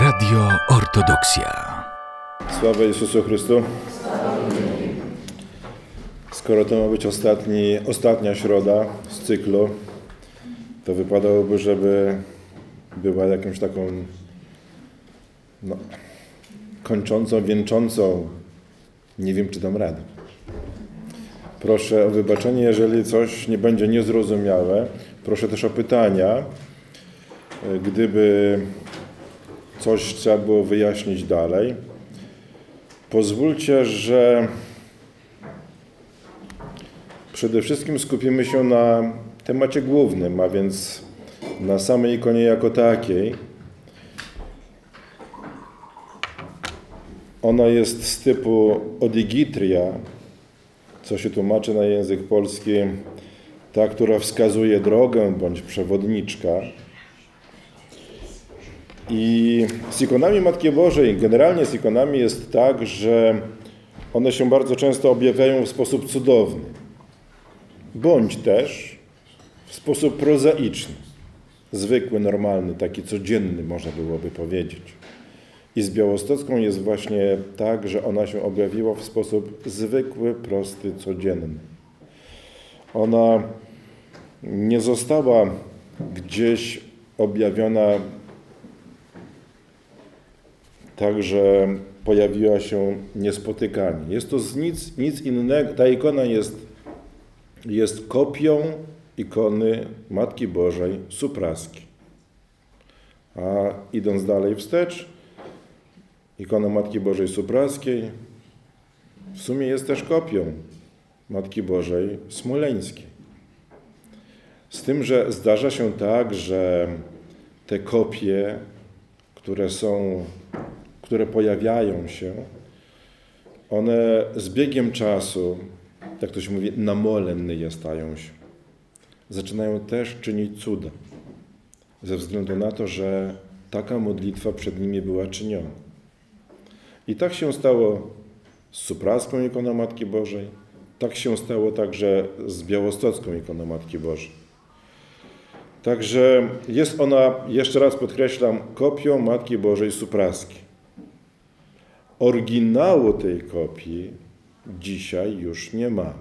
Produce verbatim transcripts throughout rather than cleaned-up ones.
Radio Ortodoksja. Sława Jezusu Chrystu. Skoro to ma być ostatni, ostatnia środa z cyklu, to wypadałoby, żeby była jakąś taką no, kończącą, wieńczącą. Nie wiem, czy dam radę. Proszę o wybaczenie, jeżeli coś nie będzie niezrozumiałe. Proszę też o pytania. Gdyby coś trzeba było wyjaśnić dalej. Pozwólcie, że przede wszystkim skupimy się na temacie głównym, a więc na samej ikonie jako takiej. Ona jest z typu Odigitria, co się tłumaczy na język polski, ta, która wskazuje drogę bądź przewodniczka. I z ikonami Matki Bożej, generalnie z ikonami jest tak, że one się bardzo często objawiają w sposób cudowny, bądź też w sposób prozaiczny, zwykły, normalny, taki codzienny, można byłoby powiedzieć. I z Białostocką jest właśnie tak, że ona się objawiła w sposób zwykły, prosty, codzienny. Ona nie została gdzieś objawiona tak, że pojawiła się niespotykanie. Jest to z nic, nic innego. Ta ikona jest, jest kopią ikony Matki Bożej Supraski. A idąc dalej wstecz, ikona Matki Bożej Supraskiej w sumie jest też kopią Matki Bożej Smoleńskiej. Z tym, że zdarza się tak, że te kopie, które są, które pojawiają się, one z biegiem czasu, jak to się mówi, na molennyje stają się. Zaczynają też czynić cuda, ze względu na to, że taka modlitwa przed nimi była czyniona. I tak się stało z Supraską ikoną Matki Bożej, tak się stało także z Białostocką ikoną Matki Bożej. Także jest ona, jeszcze raz podkreślam, kopią Matki Bożej Supraski. Oryginału tej kopii dzisiaj już nie ma.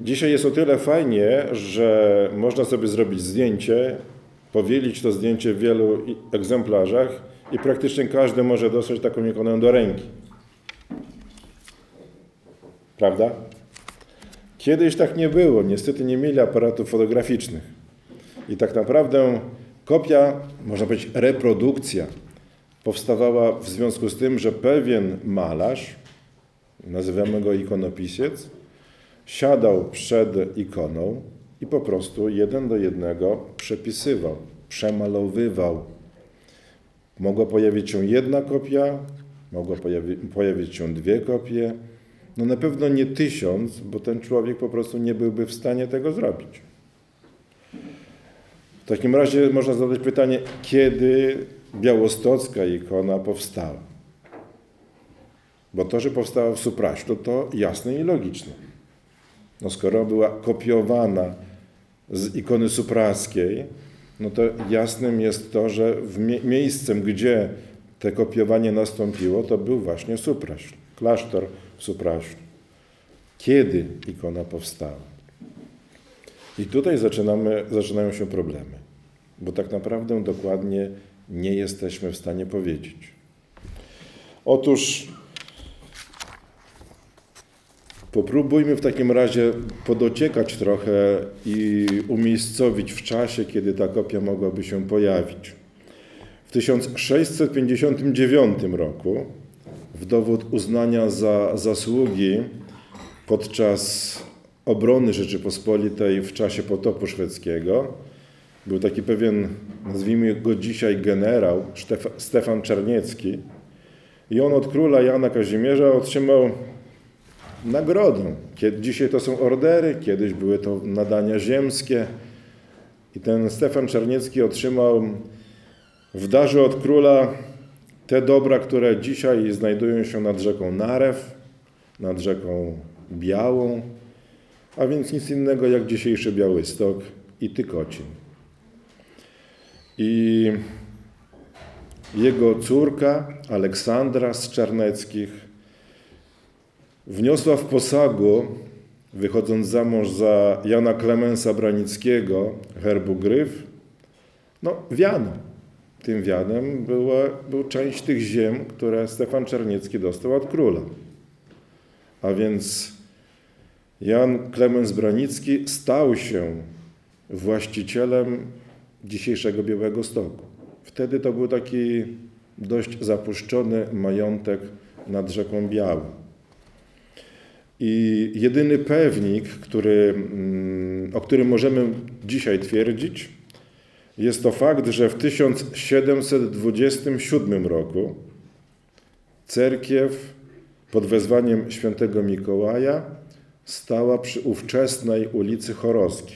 Dzisiaj jest o tyle fajnie, że można sobie zrobić zdjęcie, powielić to zdjęcie w wielu egzemplarzach i praktycznie każdy może dostać taką ikonę do ręki. Prawda? Kiedyś tak nie było. Niestety nie mieli aparatów fotograficznych. I tak naprawdę kopia, można powiedzieć reprodukcja, powstawała w związku z tym, że pewien malarz, nazywamy go ikonopisiec, siadał przed ikoną i po prostu jeden do jednego przepisywał, przemalowywał. Mogła pojawić się jedna kopia, mogła pojawi- pojawić się dwie kopie, no na pewno nie tysiąc, bo ten człowiek po prostu nie byłby w stanie tego zrobić. W takim razie można zadać pytanie, kiedy białostocka ikona powstała? Bo to, że powstała w Supraślu, to jasne i logiczne. No skoro była kopiowana z ikony supraskiej, no to jasnym jest to, że w mie- miejscem, gdzie te kopiowanie nastąpiło, to był właśnie Supraśl, klasztor w Supraślu. Kiedy ikona powstała? I tutaj zaczynamy, zaczynają się problemy, bo tak naprawdę dokładnie nie jesteśmy w stanie powiedzieć. Otóż popróbujmy w takim razie podociekać trochę i umiejscowić w czasie, kiedy ta kopia mogłaby się pojawić. W tysiąc sześćset pięćdziesiątym dziewiątym roku w dowód uznania za zasługi podczas obrony Rzeczypospolitej w czasie potopu szwedzkiego był taki pewien, nazwijmy go dzisiaj, generał Stefan Czarniecki i on od króla Jana Kazimierza otrzymał nagrodę. Dzisiaj to są ordery, kiedyś były to nadania ziemskie i ten Stefan Czarniecki otrzymał w darze od króla te dobra, które dzisiaj znajdują się nad rzeką Narew, nad rzeką Białą, a więc nic innego jak dzisiejszy Białystok i Tykocin. I Jego córka Aleksandra z Czarneckich wniosła w posagu, wychodząc za mąż za Jana Klemensa Branickiego, herbu Gryf, no wiano. Tym wianem była, był część tych ziem, które Stefan Czarniecki dostał od króla. A więc Jan Klemens Branicki stał się właścicielem dzisiejszego Białegostoku. Wtedy to był taki dość zapuszczony majątek nad rzeką Białą. I jedyny pewnik, który, o którym możemy dzisiaj twierdzić, jest to fakt, że w tysiąc siedemset dwudziestym siódmym roku cerkiew pod wezwaniem świętego Mikołaja stała przy ówczesnej ulicy Choroszki.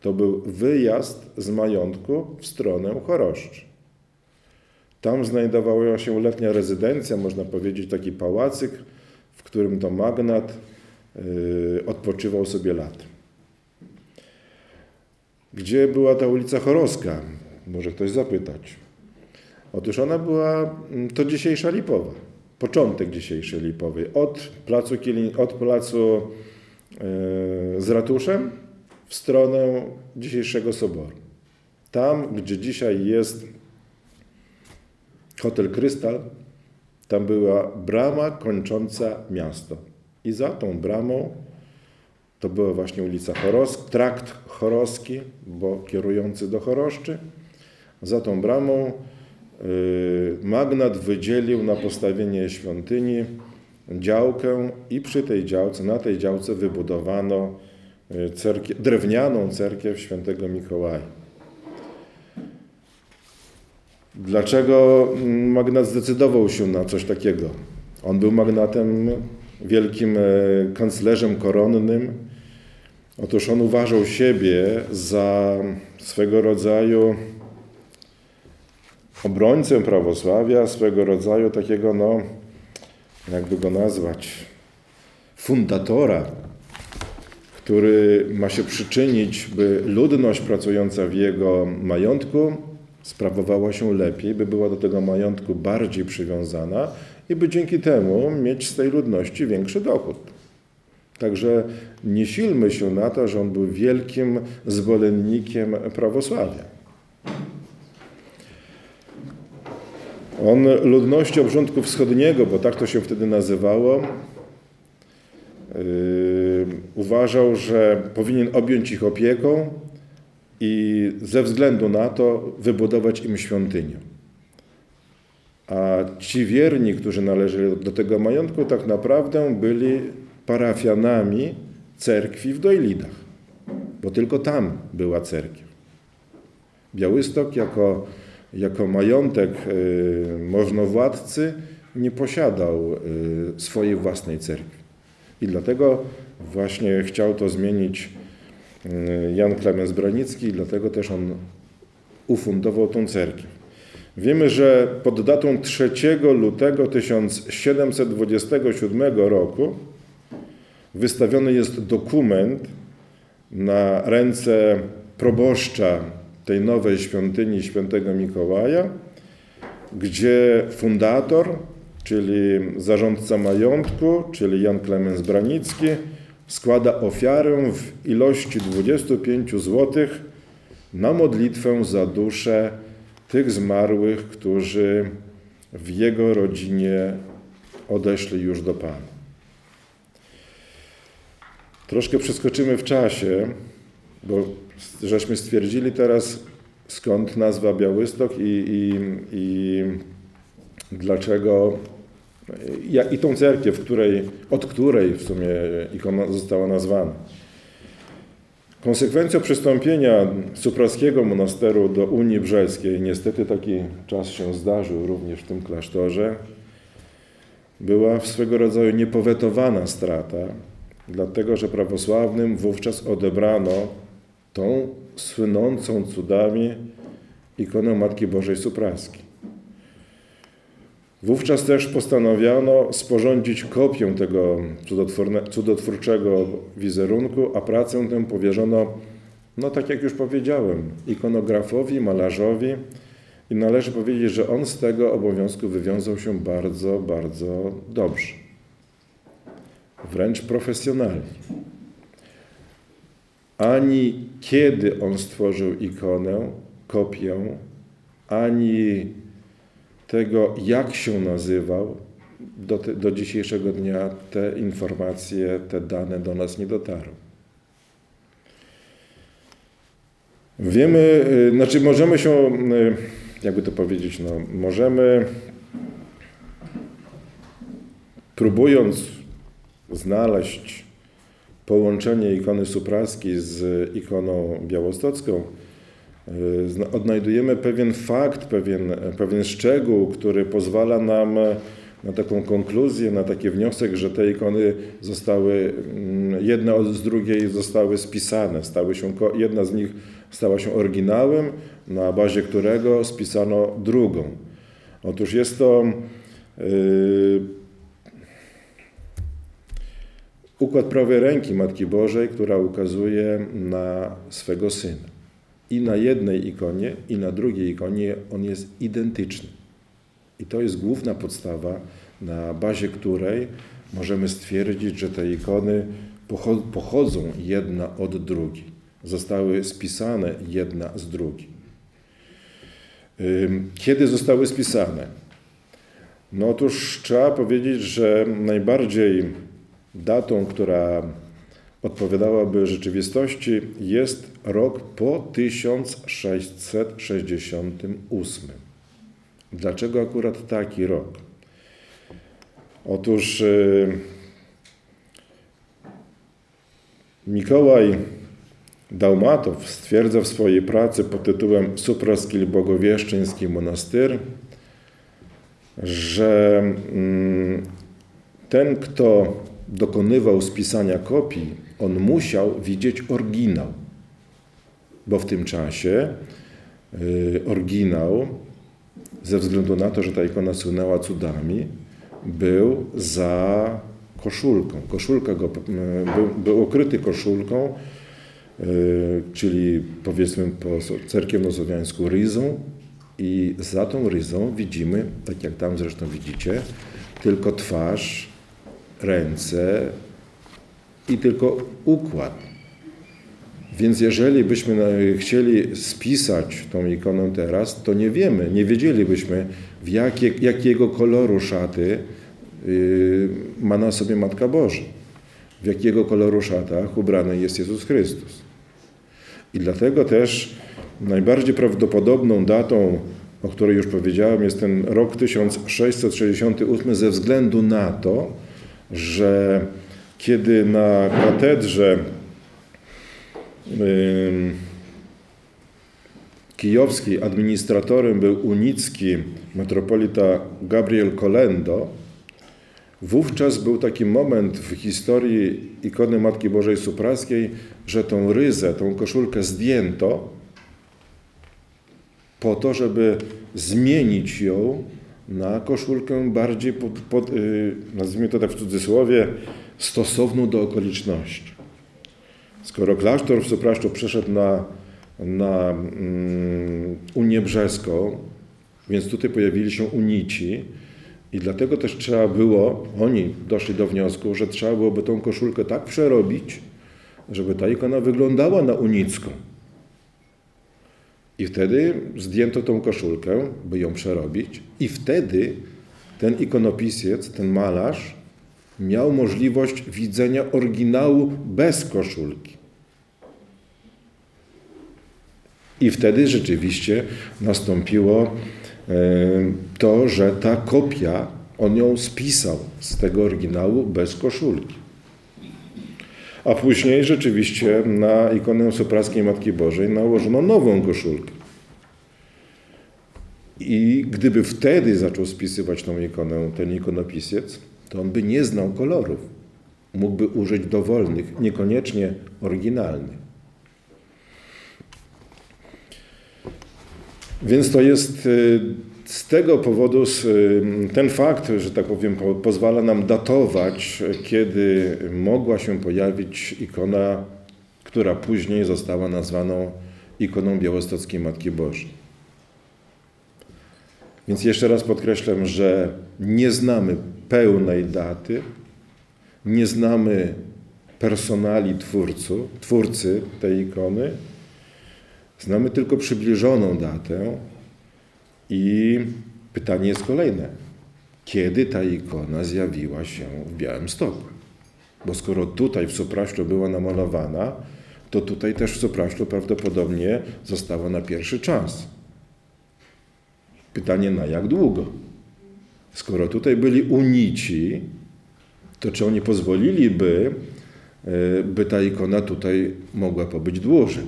To był wyjazd z majątku w stronę Choroszczy. Tam znajdowała się letnia rezydencja, można powiedzieć taki pałacyk, w którym to magnat yy, odpoczywał sobie latem. Gdzie była ta ulica Choroszka? Może ktoś zapytać. Otóż ona była, to dzisiejsza Lipowa, początek dzisiejszej Lipowej. Od placu, od placu yy, z ratuszem w stronę dzisiejszego Soboru. Tam, gdzie dzisiaj jest Hotel Krystal, tam była brama kończąca miasto. I za tą bramą to była właśnie ulica Choroszka, trakt Choroszki, bo kierujący do Choroszczy. Za tą bramą yy, magnat wydzielił na postawienie świątyni działkę i przy tej działce, na tej działce wybudowano cerkiew, drewnianą cerkiew świętego Mikołaja. Dlaczego magnat zdecydował się na coś takiego? On był magnatem, wielkim kanclerzem koronnym. Otóż on uważał siebie za swego rodzaju obrońcę prawosławia, swego rodzaju takiego, no, jakby go nazwać, fundatora, który ma się przyczynić, by ludność pracująca w jego majątku sprawowała się lepiej, by była do tego majątku bardziej przywiązana i by dzięki temu mieć z tej ludności większy dochód. Także nie silmy się na to, że on był wielkim zwolennikiem prawosławia. On ludności obrządku wschodniego, bo tak to się wtedy nazywało, Yy, uważał, że powinien objąć ich opieką i ze względu na to wybudować im świątynię. A ci wierni, którzy należeli do tego majątku, tak naprawdę byli parafianami cerkwi w Dojlidach, bo tylko tam była cerkiew. Białystok jako, jako majątek yy, możnowładcy nie posiadał yy, swojej własnej cerkwi. I dlatego właśnie chciał to zmienić Jan Klemens Branicki i dlatego też on ufundował tą cerkiew. Wiemy, że pod datą trzeciego lutego tysiąc siedemset dwudziestego siódmego roku wystawiony jest dokument na ręce proboszcza tej nowej świątyni świętego Mikołaja, gdzie fundator, czyli zarządca majątku, czyli Jan Klemens Branicki, składa ofiarę w ilości dwadzieścia pięć złotych na modlitwę za duszę tych zmarłych, którzy w jego rodzinie odeszli już do Pana. Troszkę przeskoczymy w czasie, bo żeśmy stwierdzili teraz, skąd nazwa Białystok i, i, i dlaczego ja, i tą cerkiew, której, od której w sumie ikona została nazwana. Konsekwencją przystąpienia Supraskiego Monasteru do Unii Brzeskiej, niestety taki czas się zdarzył również w tym klasztorze, była swego rodzaju niepowetowana strata, dlatego że prawosławnym wówczas odebrano tą słynącą cudami ikonę Matki Bożej Supraski. Wówczas też postanowiono sporządzić kopię tego cudotwórczego wizerunku, a pracę tę powierzono, no tak jak już powiedziałem, ikonografowi, malarzowi I należy powiedzieć, że on z tego obowiązku wywiązał się bardzo, bardzo dobrze. Wręcz profesjonalnie. Ani kiedy on stworzył ikonę, kopię, ani tego, jak się nazywał, do, te, do dzisiejszego dnia te informacje, te dane do nas nie dotarły. Wiemy, znaczy możemy się, jakby to powiedzieć, no możemy, próbując znaleźć połączenie ikony supraskiej z ikoną białostocką, odnajdujemy pewien fakt, pewien, pewien szczegół, który pozwala nam na taką konkluzję, na taki wniosek, że te ikony zostały, jedna z drugiej zostały spisane, stały się, jedna z nich stała się oryginałem, na bazie którego spisano drugą. Otóż jest to yy, układ prawej ręki Matki Bożej, która ukazuje na swego Syna. I na jednej ikonie, i na drugiej ikonie on jest identyczny. I to jest główna podstawa, na bazie której możemy stwierdzić, że te ikony pochodzą jedna od drugiej. Zostały spisane jedna z drugiej. Kiedy zostały spisane? No otóż trzeba powiedzieć, że najbardziej datą, która odpowiadałaby rzeczywistości, jest rok po tysiąc sześćset sześćdziesiątym ósmym. Dlaczego akurat taki rok? Otóż yy, Mikołaj Dałmatow stwierdza w swojej pracy pod tytułem Supraski Bogowieszczyński Monastyr, że yy, ten, kto dokonywał spisania kopii, on musiał widzieć oryginał, bo w tym czasie yy, oryginał, ze względu na to, że ta ikona słynęła cudami, był za koszulką. Koszulka go, był, był okryty koszulką, yy, czyli powiedzmy po cerkiewno-słowiańsku ryzą, i za tą ryzą widzimy, tak jak tam zresztą widzicie, tylko twarz, ręce i tylko układ. Więc jeżeli byśmy chcieli spisać tą ikonę teraz, to nie wiemy, nie wiedzielibyśmy, w jakie, jakiego koloru szaty yy, ma na sobie Matka Boża, w jakiego koloru szatach ubrany jest Jezus Chrystus. I dlatego też najbardziej prawdopodobną datą, o której już powiedziałem, jest ten rok tysiąc sześćset sześćdziesiąty ósmy, ze względu na to, że kiedy na katedrze kijowskiej administratorem był unicki metropolita Gabriel Kolendo, wówczas był taki moment w historii ikony Matki Bożej Supraskiej, że tą ryzę, tą koszulkę zdjęto po to, żeby zmienić ją na koszulkę bardziej, pod, pod, nazwijmy to tak w cudzysłowie, stosowną do okoliczności. Skoro klasztor w Supraszczu przeszedł na, na um, Unię Brzeską, więc tutaj pojawili się unici i dlatego też trzeba było, oni doszli do wniosku, że trzeba byłoby tą koszulkę tak przerobić, żeby ta ikona wyglądała na unicką. I wtedy zdjęto tą koszulkę, by ją przerobić, i wtedy ten ikonopisiec, ten malarz miał możliwość widzenia oryginału bez koszulki. I wtedy rzeczywiście nastąpiło to, że ta kopia, on ją spisał z tego oryginału bez koszulki. A później rzeczywiście na ikonę Supraskiej Matki Bożej nałożono nową koszulkę. I gdyby wtedy zaczął spisywać tą ikonę ten ikonopisiec, to on by nie znał kolorów. Mógłby użyć dowolnych, niekoniecznie oryginalnych. Więc to jest z tego powodu, ten fakt, że tak powiem, pozwala nam datować, kiedy mogła się pojawić ikona, która później została nazwana ikoną białostockiej Matki Bożej. Więc jeszcze raz podkreślam, że nie znamy pełnej daty, nie znamy personali twórcu, twórcy tej ikony, znamy tylko przybliżoną datę i pytanie jest kolejne. Kiedy ta ikona zjawiła się w Białymstoku? Bo skoro tutaj w Supraślu była namalowana, to tutaj też w Supraślu prawdopodobnie została na pierwszy czas. Pytanie, na jak długo? Skoro tutaj byli unici, to czy oni pozwoliliby, by ta ikona tutaj mogła pobyć dłużej?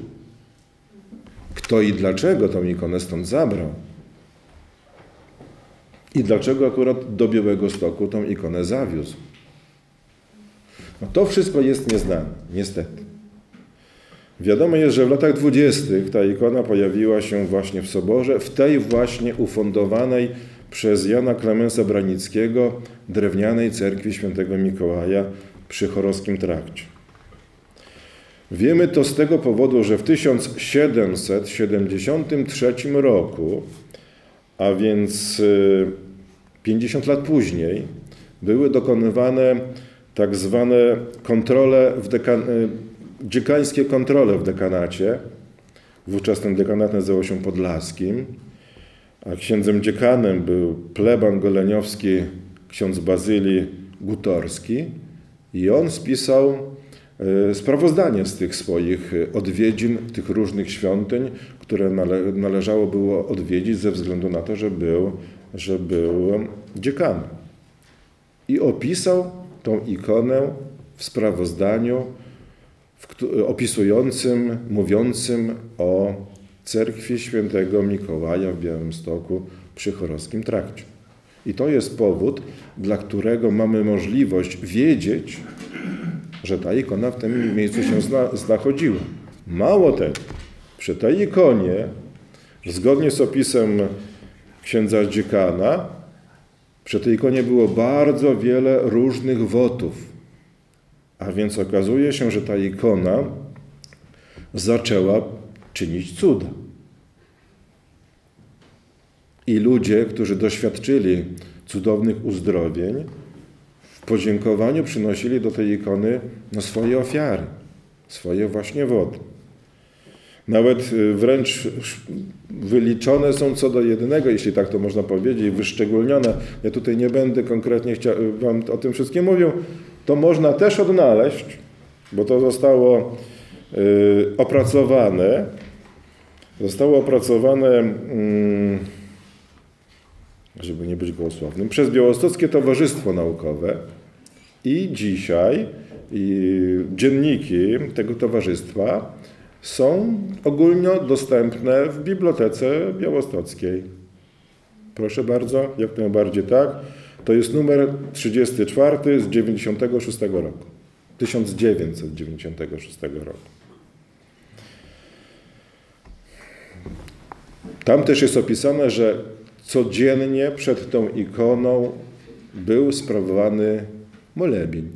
Kto i dlaczego tą ikonę stąd zabrał? I dlaczego akurat do Białegostoku tą ikonę zawiózł? No to wszystko jest nieznane, niestety. Wiadomo jest, że w latach dwudziestych ta ikona pojawiła się właśnie w Soborze, w tej właśnie ufundowanej przez Jana Klemensa Branickiego drewnianej cerkwi św. Mikołaja przy Chorowskim Trakcie. Wiemy to z tego powodu, że w tysiąc siedemset siedemdziesiątym trzecim roku, a więc pięćdziesiąt lat później, były dokonywane tak zwane kontrole w dekan- dziekańskie kontrole w dekanacie. Wówczasnym dekanat nazywał się Podlaskim, a księdzem dziekanem był pleban goleniowski ksiądz Bazyli Gutorski i on spisał sprawozdanie z tych swoich odwiedzin, tych różnych świątyń, które nale- należało było odwiedzić ze względu na to, że był, że był dziekanem. I opisał tą ikonę w sprawozdaniu opisującym, mówiącym o cerkwi św. Mikołaja w Białymstoku przy Chorowskim Trakcie. I to jest powód, dla którego mamy możliwość wiedzieć, że ta ikona w tym miejscu się znachodziła. Mało tego, przy tej ikonie, zgodnie z opisem księdza dziekana, przy tej ikonie było bardzo wiele różnych wotów. A więc okazuje się, że ta ikona zaczęła czynić cuda. I ludzie, którzy doświadczyli cudownych uzdrowień, w podziękowaniu przynosili do tej ikony no, swoje ofiary, swoje właśnie wody. Nawet wręcz wyliczone są co do jednego, jeśli tak to można powiedzieć, wyszczególnione. Ja tutaj nie będę konkretnie chciał, wam o tym wszystkim mówił. To można też odnaleźć, bo to zostało y, opracowane. Zostało opracowane, mm, żeby nie być gołosłownym, przez Białostockie Towarzystwo Naukowe. I dzisiaj i dzienniki tego towarzystwa są ogólnodostępne w Bibliotece Białostockiej. Proszę bardzo, jak najbardziej tak. To jest numer trzydzieści cztery z dziewięćdziesiątego szóstego roku. tysiąc dziewięćset dziewięćdziesiątego szóstego roku. Tam też jest opisane, że codziennie przed tą ikoną był sprawowany molebień.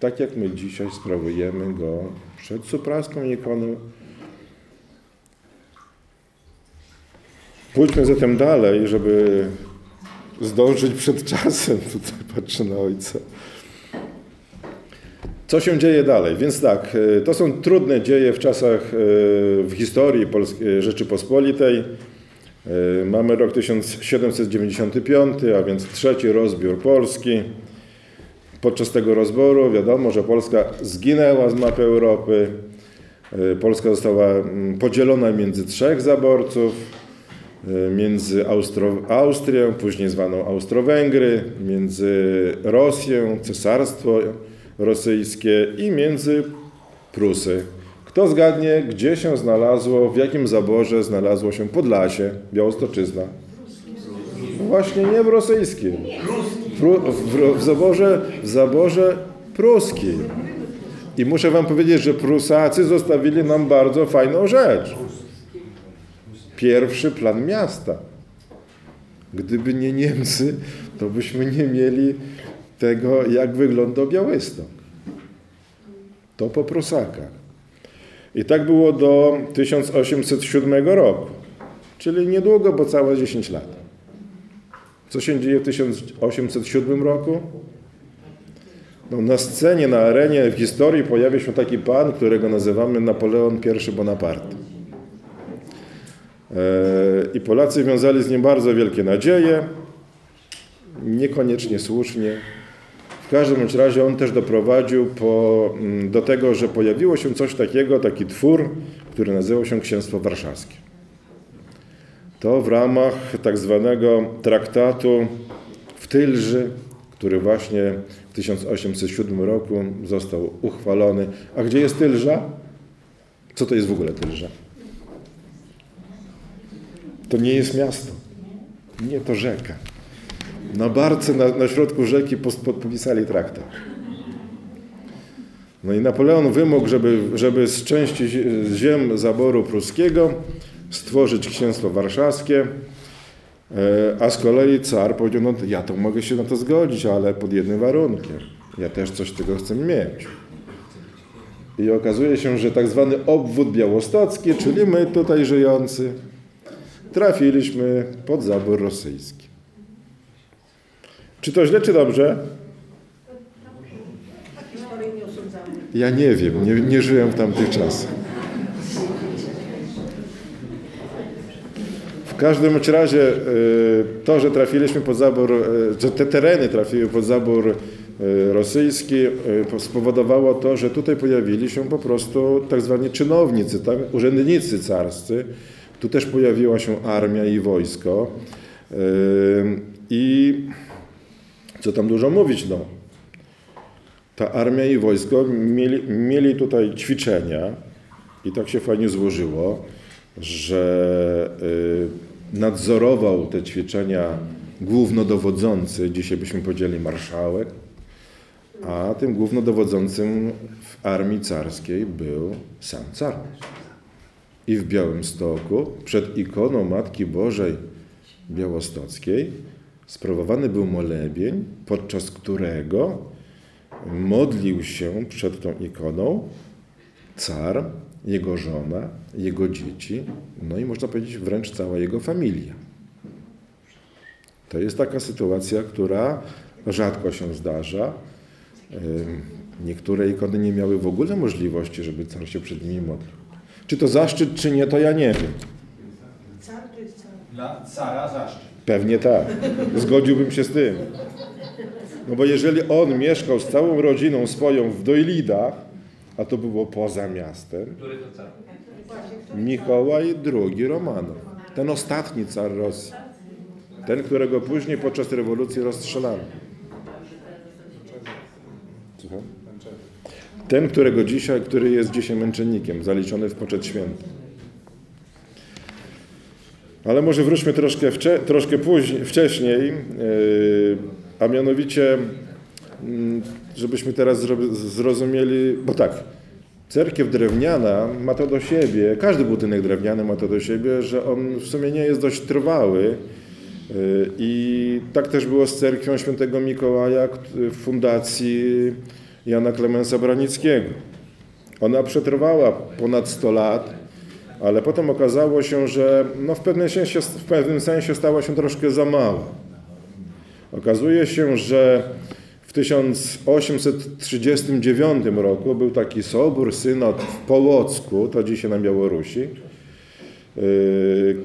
Tak jak my dzisiaj sprawujemy go przed Supraską ikoną. Pójdźmy zatem dalej, żeby zdążyć przed czasem. Tutaj patrzę na ojca. Co się dzieje dalej? Więc tak, to są trudne dzieje w czasach, w historii Polskiej Rzeczypospolitej. Mamy rok tysiąc siedemset dziewięćdziesiąty piąty, a więc trzeci rozbiór Polski. Podczas tego rozboru wiadomo, że Polska zginęła z mapy Europy. Polska została podzielona między trzech zaborców. Między Austro- Austrią, później zwaną Austro-Węgry, między Rosją, Cesarstwo Rosyjskie i między Prusy. Kto zgadnie, gdzie się znalazło, w jakim zaborze znalazło się Podlasie, Białostoczyzna? No właśnie nie w rosyjskim. Pru- w, w, zaborze, w zaborze pruskim. I muszę wam powiedzieć, że Prusacy zostawili nam bardzo fajną rzecz. Pierwszy plan miasta. Gdyby nie Niemcy, to byśmy nie mieli tego, jak wyglądał Białystok. To po Prusakach. I tak było do tysiąc osiemset siódmego roku. Czyli niedługo, bo całe dziesięć lat. Co się dzieje w tysiąc osiemset siódmym roku? No, na scenie, na arenie, w historii pojawia się taki pan, którego nazywamy Napoleon I Bonaparte. I Polacy wiązali z nim bardzo wielkie nadzieje, niekoniecznie słusznie. W każdym razie on też doprowadził po, do tego, że pojawiło się coś takiego, taki twór, który nazywał się Księstwo Warszawskie. To w ramach tak zwanego traktatu w Tylży, który właśnie w tysiąc osiemset siódmym roku został uchwalony. A gdzie jest Tylża? Co to jest w ogóle Tylża? To nie jest miasto. Nie, to rzeka. Na barce, na, na środku rzeki podpisali traktat. No i Napoleon wymógł, żeby, żeby z części ziem zaboru pruskiego stworzyć Księstwo Warszawskie, a z kolei car powiedział, no ja to mogę się na to zgodzić, ale pod jednym warunkiem. Ja też coś tego chcę mieć. I okazuje się, że tak zwany obwód białostocki, czyli my tutaj żyjący, trafiliśmy pod zabór rosyjski. Czy to źle, czy dobrze? Ja nie wiem, nie, nie żyłem w tamtych czasach. W każdym razie to, że trafiliśmy pod zabór, że te tereny trafiły pod zabór rosyjski, spowodowało to, że tutaj pojawili się po prostu tak zwani czynownicy, tak? Urzędnicy carscy. Tu też pojawiła się armia i wojsko. I co tam dużo mówić, no. Ta armia i wojsko mieli, mieli tutaj ćwiczenia i tak się fajnie złożyło, że nadzorował te ćwiczenia głównodowodzący, dzisiaj byśmy powiedzieli marszałek, a tym głównodowodzącym w armii carskiej był sam car. I w Białymstoku, przed ikoną Matki Bożej Białostockiej, sprawowany był molebień, podczas którego modlił się przed tą ikoną car, jego żona, jego dzieci, no i można powiedzieć wręcz cała jego familia. To jest taka sytuacja, która rzadko się zdarza. Niektóre ikony nie miały w ogóle możliwości, żeby car się przed nimi modlił. Czy to zaszczyt, czy nie, to ja nie wiem. Car to jest car. Dla cara zaszczyt. Pewnie tak. Zgodziłbym się z tym. No bo jeżeli on mieszkał z całą rodziną swoją w Dojlidach, a to było poza miastem. Który to car? Mikołaj drugi Romanów. Ten ostatni car Rosji. Ten, którego później podczas rewolucji rozstrzelano. Słucham? Ten, którego dzisiaj, który jest dzisiaj męczennikiem, zaliczony w poczet świętych. Ale może wróćmy troszkę, wcze, troszkę później, wcześniej, yy, a mianowicie, yy, żebyśmy teraz zro, zrozumieli, bo tak, cerkiew drewniana ma to do siebie, każdy budynek drewniany ma to do siebie, że on w sumie nie jest dość trwały. Yy, I tak też było z cerkwią św. Mikołaja w fundacji Jana Klemensa Branickiego. Ona przetrwała ponad sto lat, ale potem okazało się, że no w, pewnym sensie, w pewnym sensie stała się troszkę za mała. Okazuje się, że w tysiąc osiemset trzydziestym dziewiątym roku był taki sobór, synod w Połocku, to dzisiaj na Białorusi,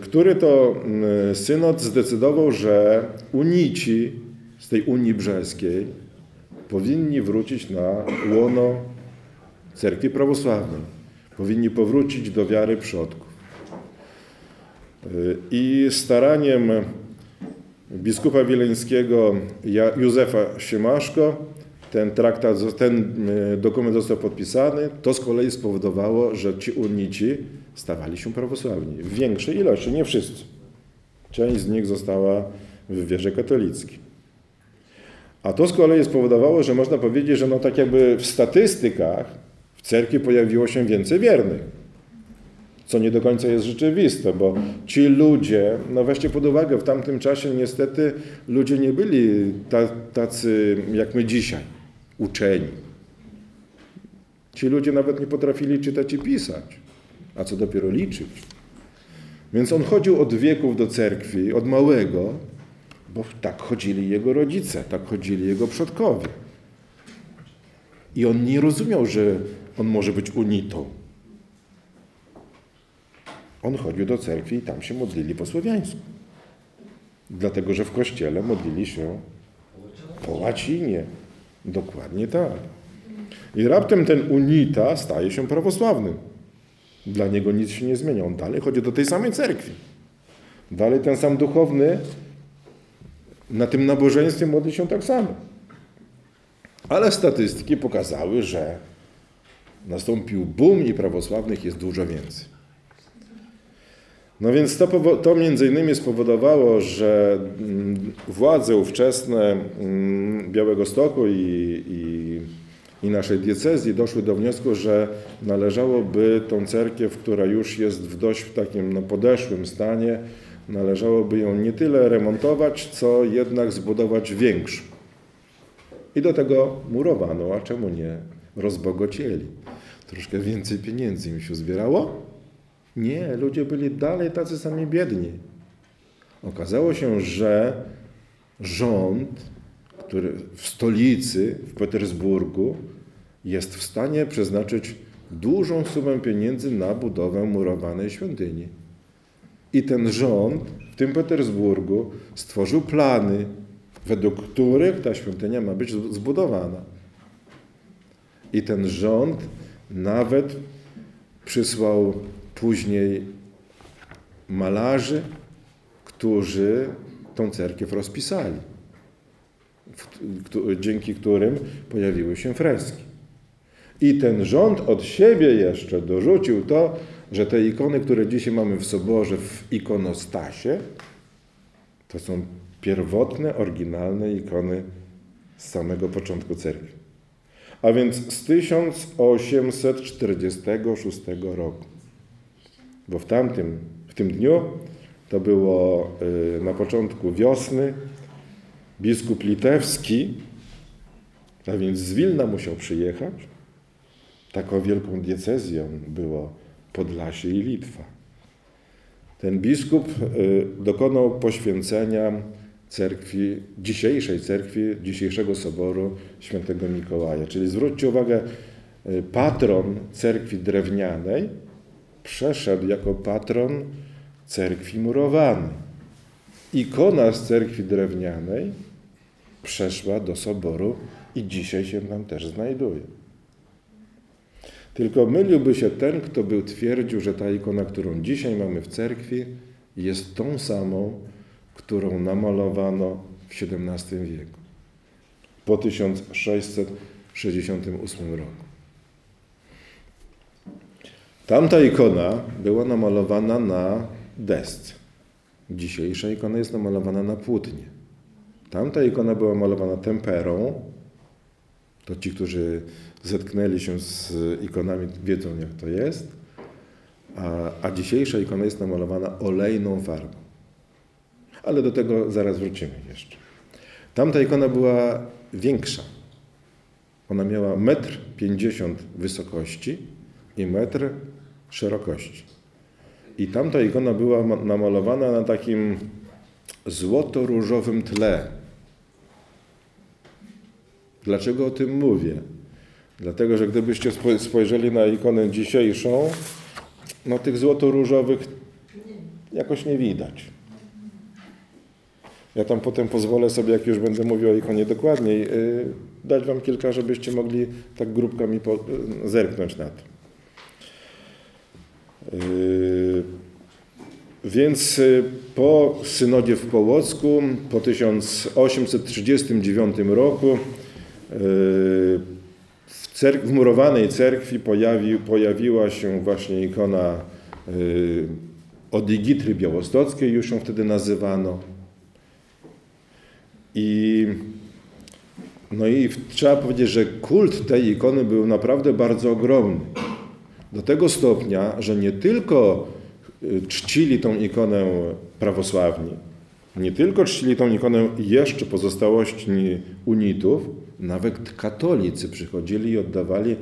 który to synod zdecydował, że unici z tej Unii Brzeskiej powinni wrócić na łono cerkwi prawosławnej. Powinni powrócić do wiary przodków. I staraniem biskupa wileńskiego Józefa Siemaszko ten traktat, ten dokument został podpisany. To z kolei spowodowało, że ci unici stawali się prawosławni. W większej ilości, nie wszyscy. Część z nich została w wierze katolickiej. A to z kolei spowodowało, że można powiedzieć, że no tak jakby w statystykach w cerkwi pojawiło się więcej wiernych. Co nie do końca jest rzeczywiste, bo ci ludzie, no weźcie pod uwagę, w tamtym czasie niestety ludzie nie byli tacy jak my dzisiaj, uczeni. Ci ludzie nawet nie potrafili czytać i pisać, a co dopiero liczyć. Więc on chodził od wieków do cerkwi, od małego, bo tak chodzili jego rodzice, tak chodzili jego przodkowie. I on nie rozumiał, że on może być unitą. On chodził do cerkwi i tam się modlili po słowiańsku. Dlatego, że w kościele modlili się po łacinie. Dokładnie tak. I raptem ten unita staje się prawosławnym. Dla niego nic się nie zmienia. On dalej chodzi do tej samej cerkwi. Dalej ten sam duchowny na tym nabożeństwie modli się tak samo. Ale statystyki pokazały, że nastąpił boom i prawosławnych jest dużo więcej. No więc to, to między innymi spowodowało, że władze ówczesne Białegostoku i, i, i naszej diecezji doszły do wniosku, że należałoby tą cerkiew, która już jest w dość takim no, podeszłym stanie, należałoby ją nie tyle remontować, co jednak zbudować większą. I do tego murowano, a czemu nie? Rozbogocieli. Troszkę więcej pieniędzy im się zbierało. Nie, ludzie byli dalej tacy sami biedni. Okazało się, że rząd, który w stolicy, w Petersburgu, jest w stanie przeznaczyć dużą sumę pieniędzy na budowę murowanej świątyni. I ten rząd w tym Petersburgu stworzył plany, według których ta świątynia ma być zbudowana. I ten rząd nawet przysłał później malarzy, którzy tą cerkiew rozpisali, dzięki którym pojawiły się freski. I ten rząd od siebie jeszcze dorzucił to, że te ikony, które dzisiaj mamy w soborze, w ikonostasie, to są pierwotne, oryginalne ikony z samego początku cerkwi. A więc z tysiąc osiemset czterdziestego szóstego roku. Bo w tamtym, w tym dniu, to było na początku wiosny, biskup litewski, a więc z Wilna musiał przyjechać. Taką wielką diecezją było Podlasie i Litwa. Ten biskup dokonał poświęcenia cerkwi, dzisiejszej cerkwi, dzisiejszego soboru św. Mikołaja. Czyli zwróćcie uwagę, patron cerkwi drewnianej przeszedł jako patron cerkwi murowanej. Ikona z cerkwi drewnianej przeszła do soboru i dzisiaj się tam też znajduje. Tylko myliłby się ten, kto był twierdził, że ta ikona, którą dzisiaj mamy w cerkwi, jest tą samą, którą namalowano w siedemnastym wieku, po tysiąc sześćset sześćdziesiątym ósmym roku. Tamta ikona była namalowana na desce. Dzisiejsza ikona jest namalowana na płótnie. Tamta ikona była malowana temperą. To ci, którzy zetknęli się z ikonami, wiedzą jak to jest. A, a dzisiejsza ikona jest namalowana olejną farbą. Ale do tego zaraz wrócimy jeszcze. Tamta ikona była większa. Ona miała metr pięćdziesiąt wysokości i metr szerokości. I tamta ikona była namalowana na takim złoto-różowym tle. Dlaczego o tym mówię? Dlatego, że gdybyście spojrzeli na ikonę dzisiejszą, no tych złoto-różowych jakoś nie widać. Ja tam potem pozwolę sobie, jak już będę mówił o ikonie dokładniej, yy, dać wam kilka, żebyście mogli tak grupkami po, yy, zerknąć na to. Yy, więc po synodzie w Połocku, po tysiąc osiemset trzydziestym dziewiątym roku yy, w, cerk- w murowanej cerkwi pojawi- pojawiła się właśnie ikona yy, Odigitry białostockiej, już ją wtedy nazywano. I, no i trzeba powiedzieć, że kult tej ikony był naprawdę bardzo ogromny. Do tego stopnia, że nie tylko czcili tą ikonę prawosławni, nie tylko czcili tą ikonę jeszcze pozostałości unitów, nawet katolicy przychodzili i oddawali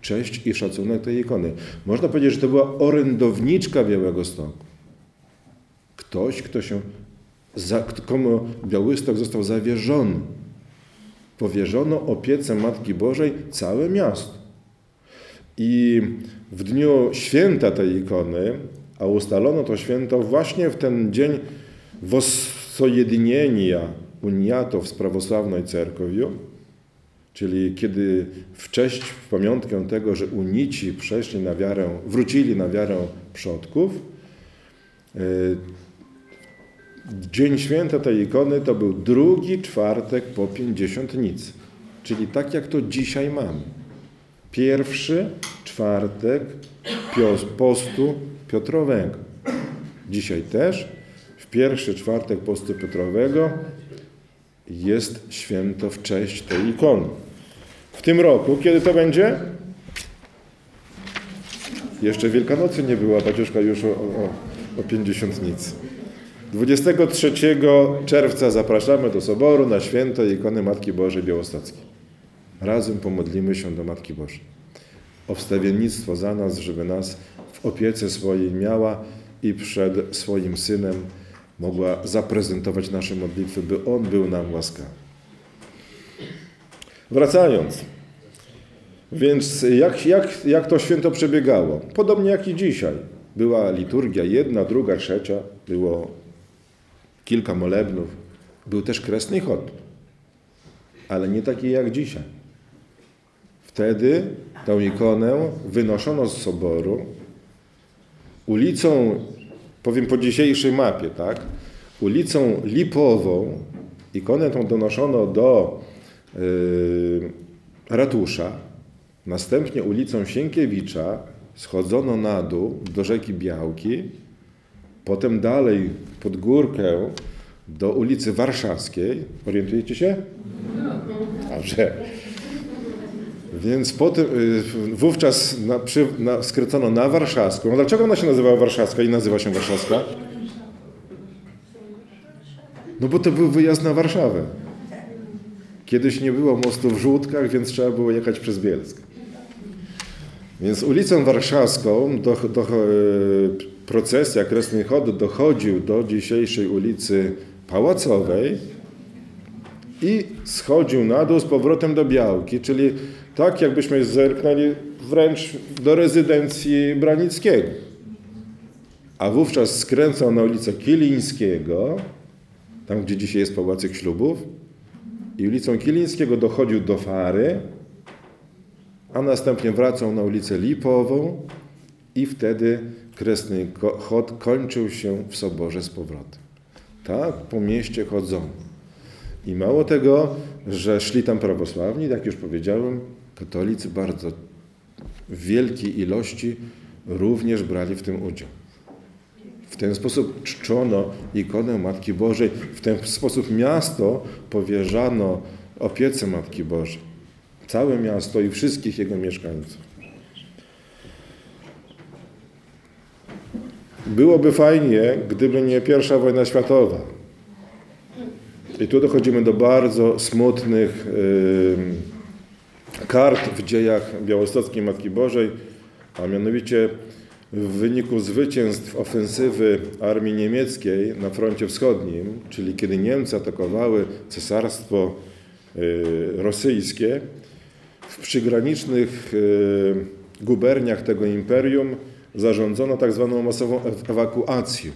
cześć i szacunek tej ikony. Można powiedzieć, że to była orędowniczka Białegostoku. Ktoś, kto się za, komu Białystok został zawierzony. Powierzono opiece Matki Bożej całe miasto. I w dniu święta tej ikony, a ustalono to święto właśnie w ten dzień wosojednienia uniatów z prawosławną cerkwią, czyli kiedy w cześć, w pamiątkę tego, że unici przeszli na wiarę, wrócili na wiarę przodków, dzień święta tej ikony to był drugi czwartek po Pięćdziesiątnicy, czyli tak jak to dzisiaj mamy. Pierwszy czwartek postu Piotrowego. Dzisiaj też w pierwszy czwartek postu Piotrowego jest święto w cześć tej ikony. W tym roku, kiedy to będzie? Jeszcze Wielkanocy nie była, Baciuszka już o, o, o Pięćdziesiątnicy. dwudziestego trzeciego czerwca zapraszamy do Soboru na święto ikony Matki Bożej Białostockiej. Razem pomodlimy się do Matki Bożej. O wstawiennictwo za nas, żeby nas w opiece swojej miała i przed swoim Synem mogła zaprezentować nasze modlitwy, by On był nam łaskawy. Wracając. Więc jak, jak, jak to święto przebiegało? Podobnie jak i dzisiaj. Była liturgia jedna, druga, trzecia. Było kilka molebnów. Był też kresny chód. Ale nie taki jak dzisiaj. Wtedy tę ikonę wynoszono z soboru ulicą, powiem po dzisiejszej mapie, tak? Ulicą Lipową, ikonę tą donoszono do yy, ratusza, następnie ulicą Sienkiewicza schodzono na dół do rzeki Białki, potem dalej pod górkę do ulicy Warszawskiej. Orientujecie się? Dobrze. Więc potem, wówczas na, przy, na, skrócono na Warszawską. No dlaczego ona się nazywała Warszawska i nazywa się Warszawska? No bo to był wyjazd na Warszawę. Kiedyś nie było mostu w Żółtkach, więc trzeba było jechać przez Bielsk. Więc ulicą Warszawską do, do, procesja Kresny Chód dochodził do dzisiejszej ulicy Pałacowej i schodził na dół z powrotem do Białki, czyli tak jakbyśmy zerknęli wręcz do rezydencji Branickiego. A wówczas skręcał na ulicę Kilińskiego, tam gdzie dzisiaj jest Pałacyk Ślubów, i ulicą Kilińskiego dochodził do Fary, a następnie wracał na ulicę Lipową i wtedy kresny chód kończył się w Soborze z powrotem. Tak po mieście chodzono. I mało tego, że szli tam prawosławni, jak już powiedziałem, katolicy bardzo w wielkiej ilości również brali w tym udział. W ten sposób czczono ikonę Matki Bożej. W ten sposób miasto powierzano opiece Matki Bożej. Całe miasto i wszystkich jego mieszkańców. Byłoby fajnie, gdyby nie pierwsza wojna światowa. I tu dochodzimy do bardzo smutnych yy, kart w dziejach białostockiej Matki Bożej, a mianowicie w wyniku zwycięstw ofensywy armii niemieckiej na froncie wschodnim, czyli kiedy Niemcy atakowały cesarstwo yy, rosyjskie, w przygranicznych yy, guberniach tego imperium zarządzono tak zwaną masową ewakuację.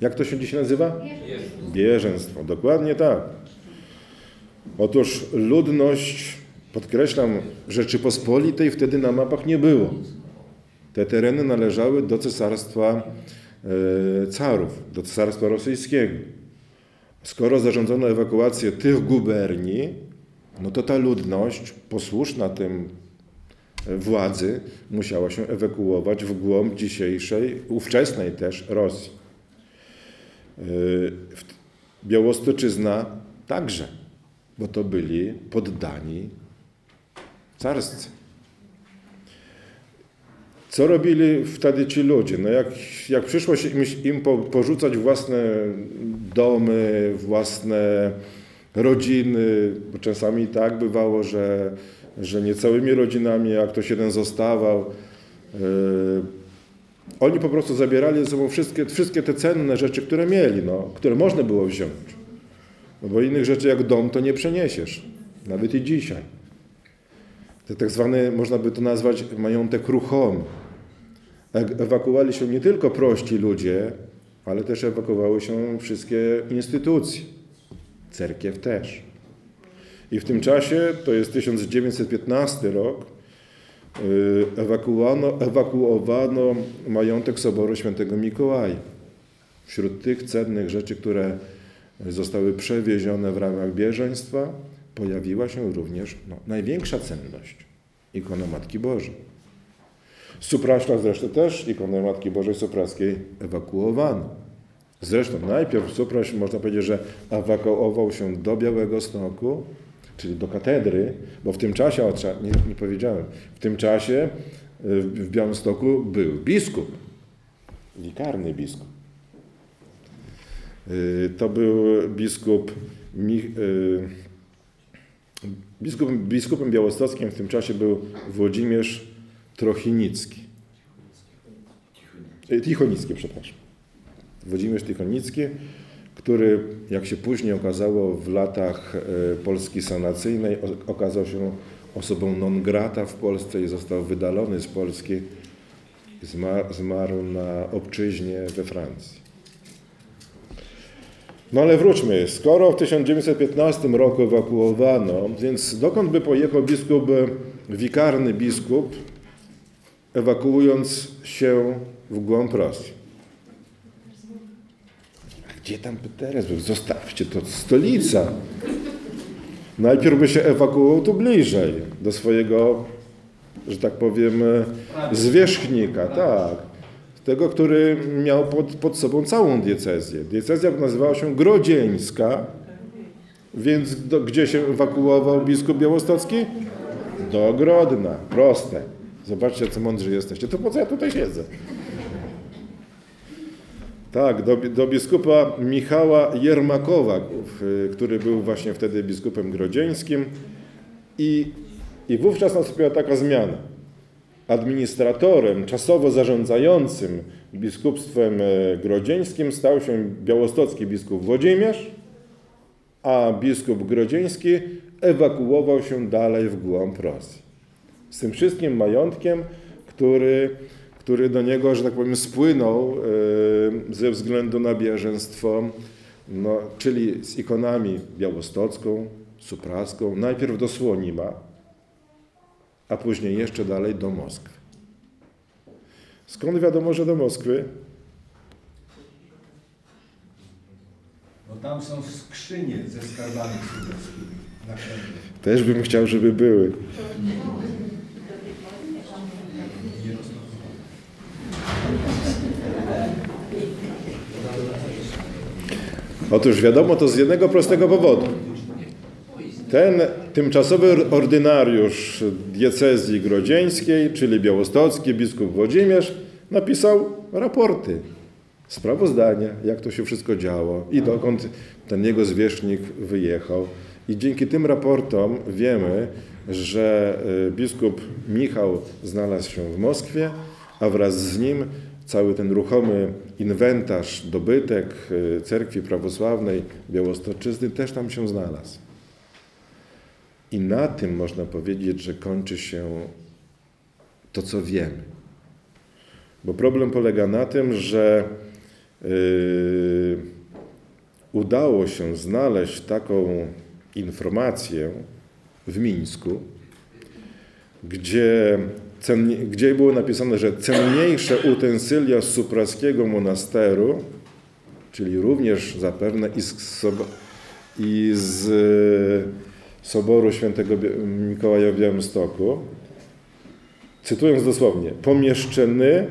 Jak to się dzisiaj nazywa? Bieżęstwo. Bieżęstwo, dokładnie tak. Otóż ludność, podkreślam, Rzeczypospolitej wtedy na mapach nie było. Te tereny należały do cesarstwa e, carów, do cesarstwa rosyjskiego. Skoro zarządzono ewakuację tych guberni, no to ta ludność posłuszna tym władzy musiała się ewakuować w głąb dzisiejszej, ówczesnej też Rosji. Białostoczyzna także, bo to byli poddani carscy. Co robili wtedy ci ludzie? No jak, jak przyszło się im porzucać własne domy, własne rodziny, bo czasami tak bywało, że, że nie całymi rodzinami, a ktoś jeden zostawał, Oni po prostu zabierali ze sobą wszystkie, wszystkie te cenne rzeczy, które mieli, no, które można było wziąć. No bo innych rzeczy jak dom to nie przeniesiesz. Nawet i dzisiaj. Te tak zwane, można by to nazwać, majątek ruchomy. Ewakuowali się nie tylko prości ludzie, ale też ewakuowały się wszystkie instytucje. Cerkiew też. I w tym czasie, to jest tysiąc dziewięćset piętnasty rok, ewakuowano, ewakuowano majątek Soboru św. Mikołaja. Wśród tych cennych rzeczy, które zostały przewiezione w ramach bieżeństwa, pojawiła się również no, największa cenność, ikona Matki Bożej. Supraśla zresztą też ikonę Matki Bożej Supraskiej ewakuowano. Zresztą najpierw Supraś, można powiedzieć, że ewakuował się do Białegostoku, czyli do katedry, bo w tym czasie, nie, nie powiedziałem, w tym czasie w Białymstoku był biskup, wikarny biskup. To był biskup Biskupem, biskupem białostockim w tym czasie był Włodzimierz Tichonicki. Tichonicki, przepraszam. Włodzimierz Tichonicki, który, jak się później okazało, w latach Polski sanacyjnej okazał się osobą non grata w Polsce i został wydalony z Polski. Zmarł na obczyźnie we Francji. No ale wróćmy. Skoro w tysiąc dziewięćset piętnastym roku ewakuowano, więc dokąd by pojechał biskup, wikarny biskup, ewakuując się w głąb Rosji? A gdzie tam teraz był? Zostawcie, to stolica. Najpierw by się ewakuował tu bliżej, do swojego, że tak powiem, zwierzchnika, tak. Tego, który miał pod, pod sobą całą diecezję. Diecezja nazywała się Grodzieńska, więc do, gdzie się ewakuował biskup białostocki? Do Grodna. Proste. Zobaczcie, co mądrzy jesteście. To po co ja tutaj siedzę? Tak, do, do biskupa Michała Jermakowa, który był właśnie wtedy biskupem grodzieńskim. I, i wówczas nastąpiła taka zmiana. Administratorem, czasowo zarządzającym biskupstwem grodzieńskim stał się białostocki biskup Włodzimierz, a biskup grodzieński ewakuował się dalej w głąb Rosji. Z tym wszystkim majątkiem, który, który do niego, że tak powiem, spłynął ze względu na bieżeństwo, no, czyli z ikonami białostocką, supraską, najpierw do Słonima, a później jeszcze dalej do Moskwy. Skąd wiadomo, że do Moskwy? Bo tam są skrzynie ze skarbami królewskimi. Też bym chciał, żeby były. Otóż wiadomo to z jednego prostego powodu. Ten tymczasowy ordynariusz diecezji grodzieńskiej, czyli białostocki biskup Włodzimierz, napisał raporty, sprawozdania, jak to się wszystko działo i dokąd ten jego zwierzchnik wyjechał. I dzięki tym raportom wiemy, że biskup Michał znalazł się w Moskwie, a wraz z nim cały ten ruchomy inwentarz, dobytek cerkwi prawosławnej białostoczyzny też tam się znalazł. I na tym można powiedzieć, że kończy się to, co wiemy. Bo problem polega na tym, że yy, udało się znaleźć taką informację w Mińsku, gdzie, cennie, gdzie było napisane, że cenniejsze utensylia z supraskiego monasteru, czyli również zapewne i z... I z yy, Soboru św. Mikołaja w Białymstoku, cytując dosłownie, pomieszczeny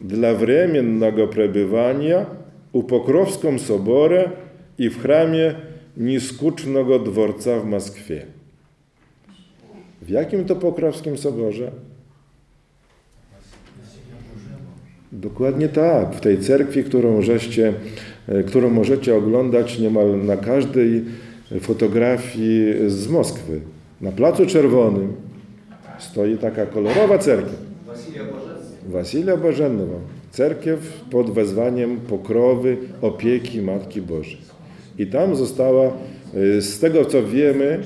dla wremiennego przebywania u Pokrowską Soborę i w hramie Niskucznego Dworca w Moskwie. W jakim to Pokrowskim Soborze? Dokładnie tak, w tej cerkwi, którą, żeście, którą możecie oglądać niemal na każdej fotografii z Moskwy. Na Placu Czerwonym stoi taka kolorowa cerkiew. Wasilia Bożenna. Wasilia Bożenna. cerkiew pod wezwaniem pokrowy, opieki Matki Bożej. I tam została, z tego co wiemy,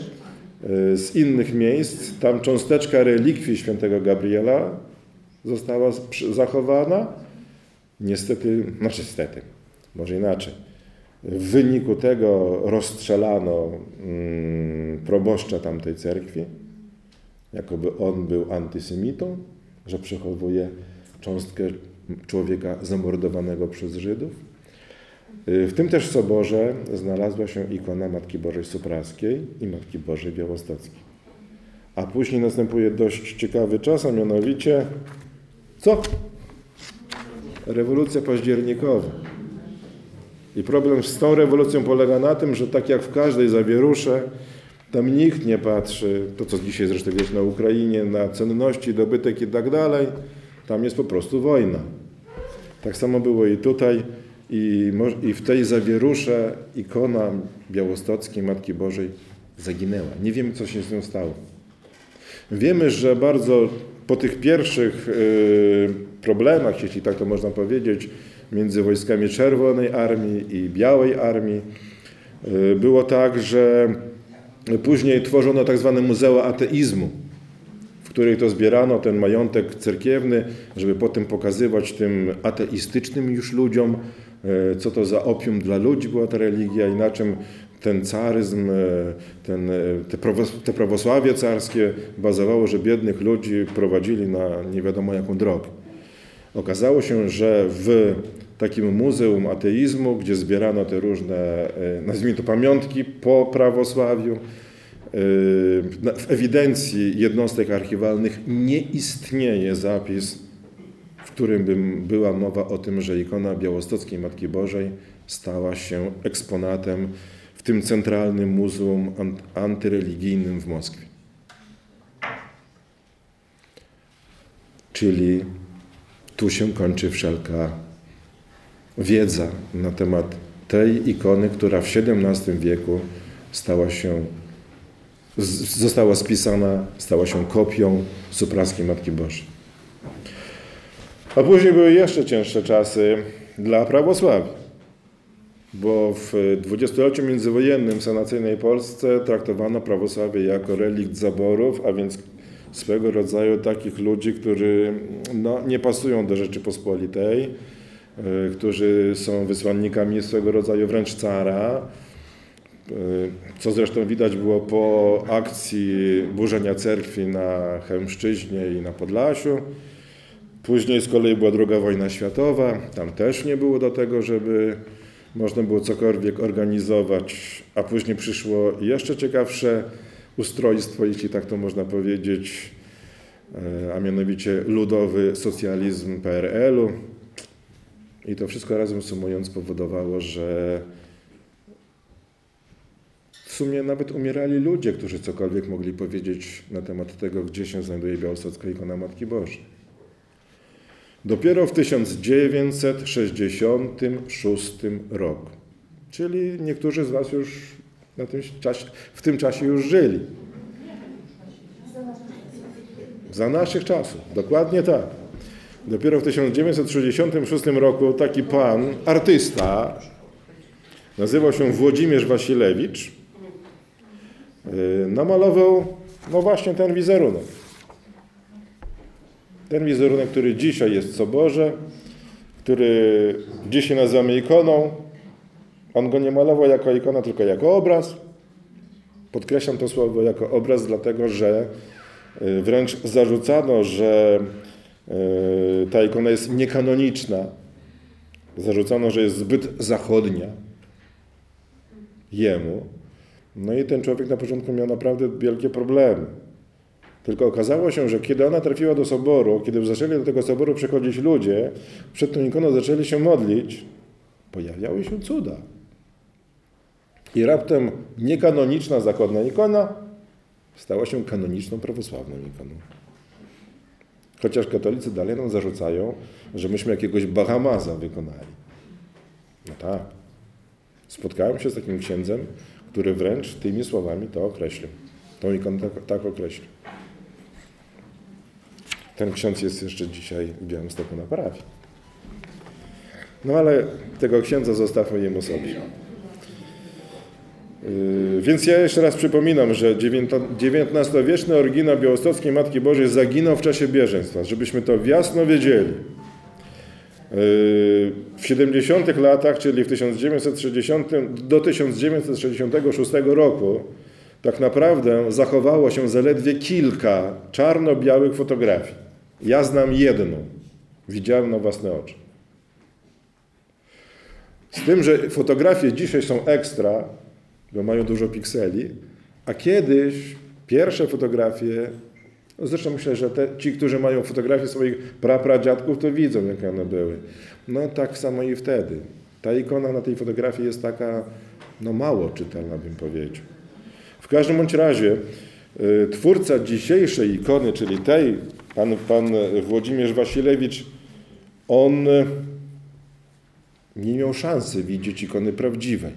z innych miejsc, tam cząsteczka relikwii świętego Gabriela została zachowana. Niestety, znaczy niestety, może inaczej. W wyniku tego rozstrzelano mm, proboszcza tamtej cerkwi, jakoby on był antysemitą, że przechowuje cząstkę człowieka zamordowanego przez Żydów. W tym też soborze znalazła się ikona Matki Bożej Supraskiej i Matki Bożej Białostockiej. A później następuje dość ciekawy czas, a mianowicie co? Rewolucja październikowa. I problem z tą rewolucją polega na tym, że tak jak w każdej zawierusze, tam nikt nie patrzy, to co dzisiaj zresztą jest na Ukrainie, na cenności, dobytek i tak dalej, tam jest po prostu wojna. Tak samo było i tutaj, i, i w tej zawierusze ikona białostockiej Matki Bożej zaginęła. Nie wiemy, co się z nią stało. Wiemy, że bardzo po tych pierwszych problemach, jeśli tak to można powiedzieć, między wojskami Czerwonej Armii i Białej Armii było tak, że później tworzono tak zwane muzea ateizmu, w których to zbierano ten majątek cerkiewny, żeby potem pokazywać tym ateistycznym już ludziom, co to za opium dla ludzi była ta religia i na czym ten caryzm, ten, te, prawos- te prawosławie carskie bazowało, że biednych ludzi prowadzili na nie wiadomo jaką drogę. Okazało się, że w takim muzeum ateizmu, gdzie zbierano te różne, nazwijmy to, pamiątki po prawosławiu, w ewidencji jednostek archiwalnych nie istnieje zapis, w którym by była mowa o tym, że ikona białostockiej Matki Bożej stała się eksponatem w tym centralnym muzeum antyreligijnym w Moskwie. Czyli tu się kończy wszelka wiedza na temat tej ikony, która w siedemnastym wieku stała się, została spisana, stała się kopią Supraskiej Matki Bożej. A później były jeszcze cięższe czasy dla prawosławia, bo w dwudziestoleciu międzywojennym w sanacyjnej Polsce traktowano prawosławie jako relikt zaborów, a więc swego rodzaju takich ludzi, którzy no, nie pasują do Rzeczypospolitej, y, którzy są wysłannikami swego rodzaju wręcz cara, y, co zresztą widać było po akcji burzenia cerkwi na Chełmszczyźnie i na Podlasiu. Później z kolei była druga wojna światowa, tam też nie było do tego, żeby można było cokolwiek organizować, a później przyszło jeszcze ciekawsze ustrojstwo, jeśli tak to można powiedzieć, a mianowicie ludowy socjalizm P R L-u. I to wszystko razem sumując powodowało, że w sumie nawet umierali ludzie, którzy cokolwiek mogli powiedzieć na temat tego, gdzie się znajduje białostocka ikona Matki Bożej. Dopiero w tysiąc dziewięćset sześćdziesiątym szóstym roku, czyli niektórzy z was już Na tym czasie, w tym czasie już żyli. Za naszych czasów. Dokładnie tak. Dopiero w tysiąc dziewięćset sześćdziesiątym szóstym roku taki pan, artysta, nazywał się Włodzimierz Wasilewicz, namalował, no właśnie ten wizerunek. Ten wizerunek, który dzisiaj jest w soborze, który dzisiaj nazywamy ikoną. On go nie malował jako ikona, tylko jako obraz. Podkreślam to słowo jako obraz, dlatego że wręcz zarzucano, że ta ikona jest niekanoniczna. Zarzucano, że jest zbyt zachodnia jemu. No i ten człowiek na początku miał naprawdę wielkie problemy. Tylko okazało się, że kiedy ona trafiła do soboru, kiedy zaczęli do tego soboru przychodzić ludzie, przed tą ikoną zaczęli się modlić, pojawiały się cuda. I raptem niekanoniczna zachodnia ikona stała się kanoniczną prawosławną ikoną. Chociaż katolicy dalej nam zarzucają, że myśmy jakiegoś Bahamaza wykonali. No tak. Spotkałem się z takim księdzem, który wręcz tymi słowami to określił. Tą ikonę tak, tak określił. Ten ksiądz jest jeszcze dzisiaj w Białymstoku na parafii. No ale tego księdza zostawmy jemu sobie. Yy, więc ja jeszcze raz przypominam, że dziewiętnastowieczny oryginał białostockiej Matki Bożej zaginął w czasie bieżeństwa, żebyśmy to jasno wiedzieli. W siedemdziesiątych latach, czyli w tysiąc dziewięćset sześćdziesiątym do tysiąc dziewięćset sześćdziesiątego szóstego roku tak naprawdę zachowało się zaledwie kilka czarno-białych fotografii. Ja znam jedną. Widziałem na własne oczy. Z tym, że fotografie dzisiaj są ekstra, bo mają dużo pikseli, a kiedyś pierwsze fotografie, no zresztą myślę, że te, ci, którzy mają fotografie swoich prapradziadków, to widzą, jakie one były. No tak samo i wtedy. Ta ikona na tej fotografii jest taka, no mało czytelna, bym powiedział. W każdym bądź razie y, twórca dzisiejszej ikony, czyli tej, pan, pan Włodzimierz Wasilewicz, on y, nie miał szansy widzieć ikony prawdziwej.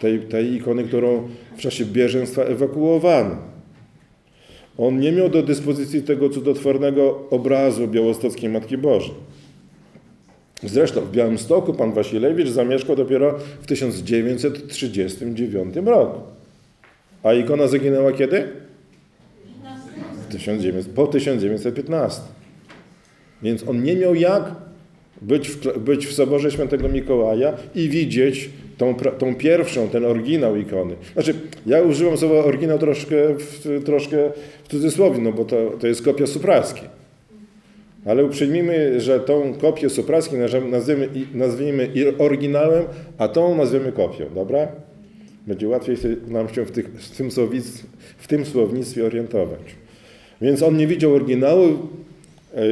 Tej, tej ikony, którą w czasie bieżeństwa ewakuowano. On nie miał do dyspozycji tego cudotwornego obrazu białostockiej Matki Bożej. Zresztą w Białymstoku pan Wasilewicz zamieszkał dopiero w tysiąc dziewięćset trzydziestym dziewiątym roku. A ikona zaginęła kiedy? Po tysiąc dziewięćset piętnastym. Więc on nie miał jak być w, być w Soborze św. Mikołaja i widzieć Tą, tą pierwszą, ten oryginał ikony. Znaczy, ja używam słowa oryginał troszkę w, troszkę w cudzysłowie, no bo to, to jest kopia Supraski. Ale uprzejmijmy, że tą kopię Supraski nazwijmy, nazwijmy oryginałem, a tą nazwiemy kopią, dobra? Będzie łatwiej nam się w, tych, w, tym słownictwie, w tym słownictwie orientować. Więc on nie widział oryginału,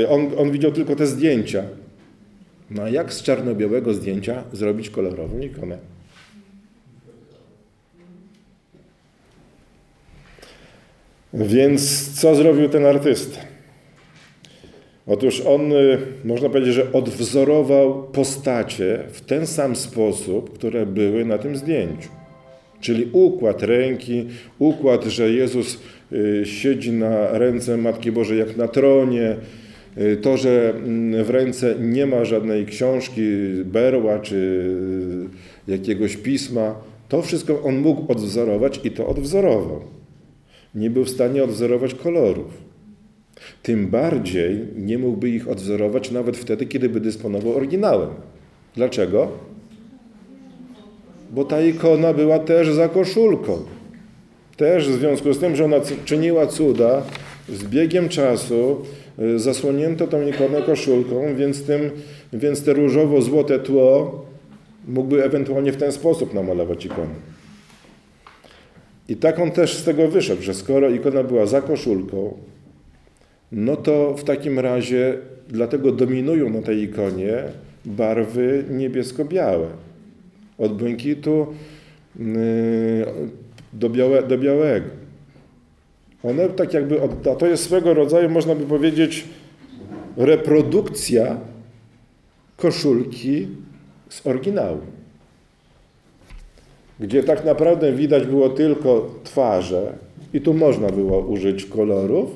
on, on widział tylko te zdjęcia. No a jak z czarno-białego zdjęcia zrobić kolorową ikonę? Więc co zrobił ten artysta? Otóż on, można powiedzieć, że odwzorował postacie w ten sam sposób, które były na tym zdjęciu. Czyli układ ręki, układ, że Jezus siedzi na ręce Matki Bożej jak na tronie, to, że w ręce nie ma żadnej książki, berła czy jakiegoś pisma, to wszystko on mógł odwzorować i to odwzorował. Nie był w stanie odwzorować kolorów. Tym bardziej nie mógłby ich odwzorować nawet wtedy, kiedy by dysponował oryginałem. Dlaczego? Bo ta ikona była też za koszulką. Też w związku z tym, że ona czyniła cuda, z biegiem czasu zasłonięto tą ikonę koszulką, więc, tym, więc te różowo-złote tło mógłby ewentualnie w ten sposób namalować ikonę. I tak on też z tego wyszedł, że skoro ikona była za koszulką, no to w takim razie dlatego dominują na tej ikonie barwy niebiesko-białe. Od błękitu do, białe, do białego. One tak jakby, odda, to jest swego rodzaju, można by powiedzieć, reprodukcja koszulki z oryginału. Gdzie tak naprawdę widać było tylko twarze i tu można było użyć kolorów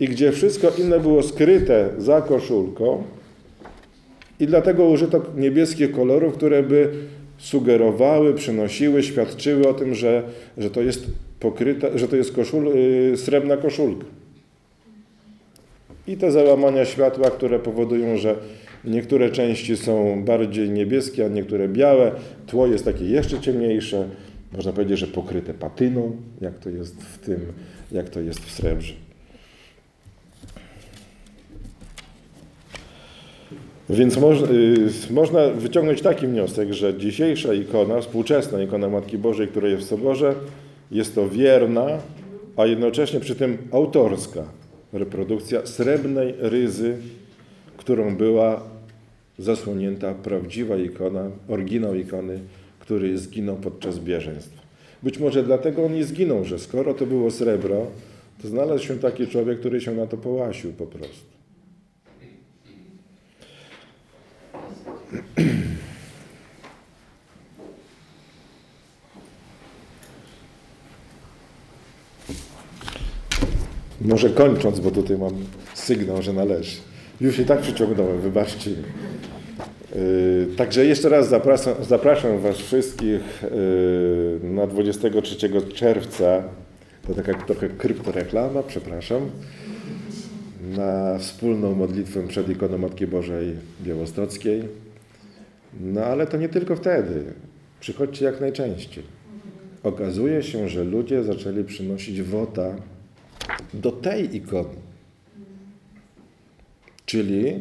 i gdzie wszystko inne było skryte za koszulką i dlatego użyto niebieskich kolorów, które by sugerowały, przynosiły, świadczyły o tym, że, że to jest pokryta, że to jest koszul, yy, srebrna koszulka. I te załamania światła, które powodują, że niektóre części są bardziej niebieskie, a niektóre białe. Tło jest takie jeszcze ciemniejsze. Można powiedzieć, że pokryte patyną, jak to jest w tym, jak to jest w srebrze. Więc moż, yy, można wyciągnąć taki wniosek, że dzisiejsza ikona, współczesna ikona Matki Bożej, która jest w Soborze, jest to wierna, a jednocześnie przy tym autorska reprodukcja srebrnej ryzy, którą była zasłonięta prawdziwa ikona, oryginał ikony, który zginął podczas bieżeństwa. Być może dlatego on nie zginął, że skoro to było srebro, to znalazł się taki człowiek, który się na to połasił po prostu. Może kończąc, bo tutaj mam sygnał, że należy. Już i tak przyciągnąłem, wybaczcie. Także jeszcze raz zapraszam, zapraszam Was wszystkich na dwudziestego trzeciego czerwca, to taka trochę kryptoreklama, przepraszam, na wspólną modlitwę przed ikoną Matki Bożej Białostockiej. No ale to nie tylko wtedy. Przychodźcie jak najczęściej. Okazuje się, że ludzie zaczęli przynosić wota do tej ikony. Czyli,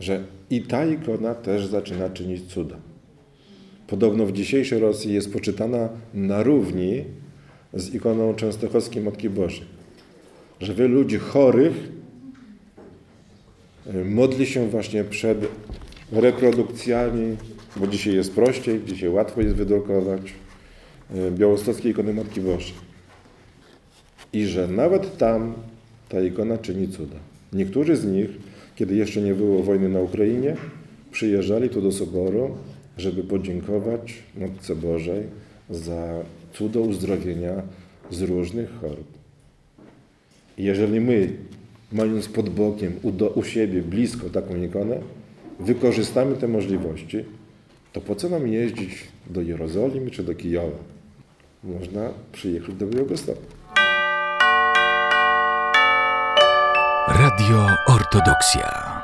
że i ta ikona też zaczyna czynić cuda. Podobno w dzisiejszej Rosji jest poczytana na równi z ikoną częstochowskiej Matki Bożej. Że wielu ludzi chorych modli się właśnie przed reprodukcjami, bo dzisiaj jest prościej, dzisiaj łatwo jest wydrukować białostockie ikony Matki Bożej. I że nawet tam ta ikona czyni cuda. Niektórzy z nich, kiedy jeszcze nie było wojny na Ukrainie, przyjeżdżali tu do Soboru, żeby podziękować Matce Bożej za cudo uzdrowienia z różnych chorób. I jeżeli my, mając pod bokiem u, do, u siebie blisko taką ikonę, wykorzystamy te możliwości, to po co nam jeździć do Jerozolimy czy do Kijowa? Można przyjechać do Białegostoku. Radio Ortodoksja.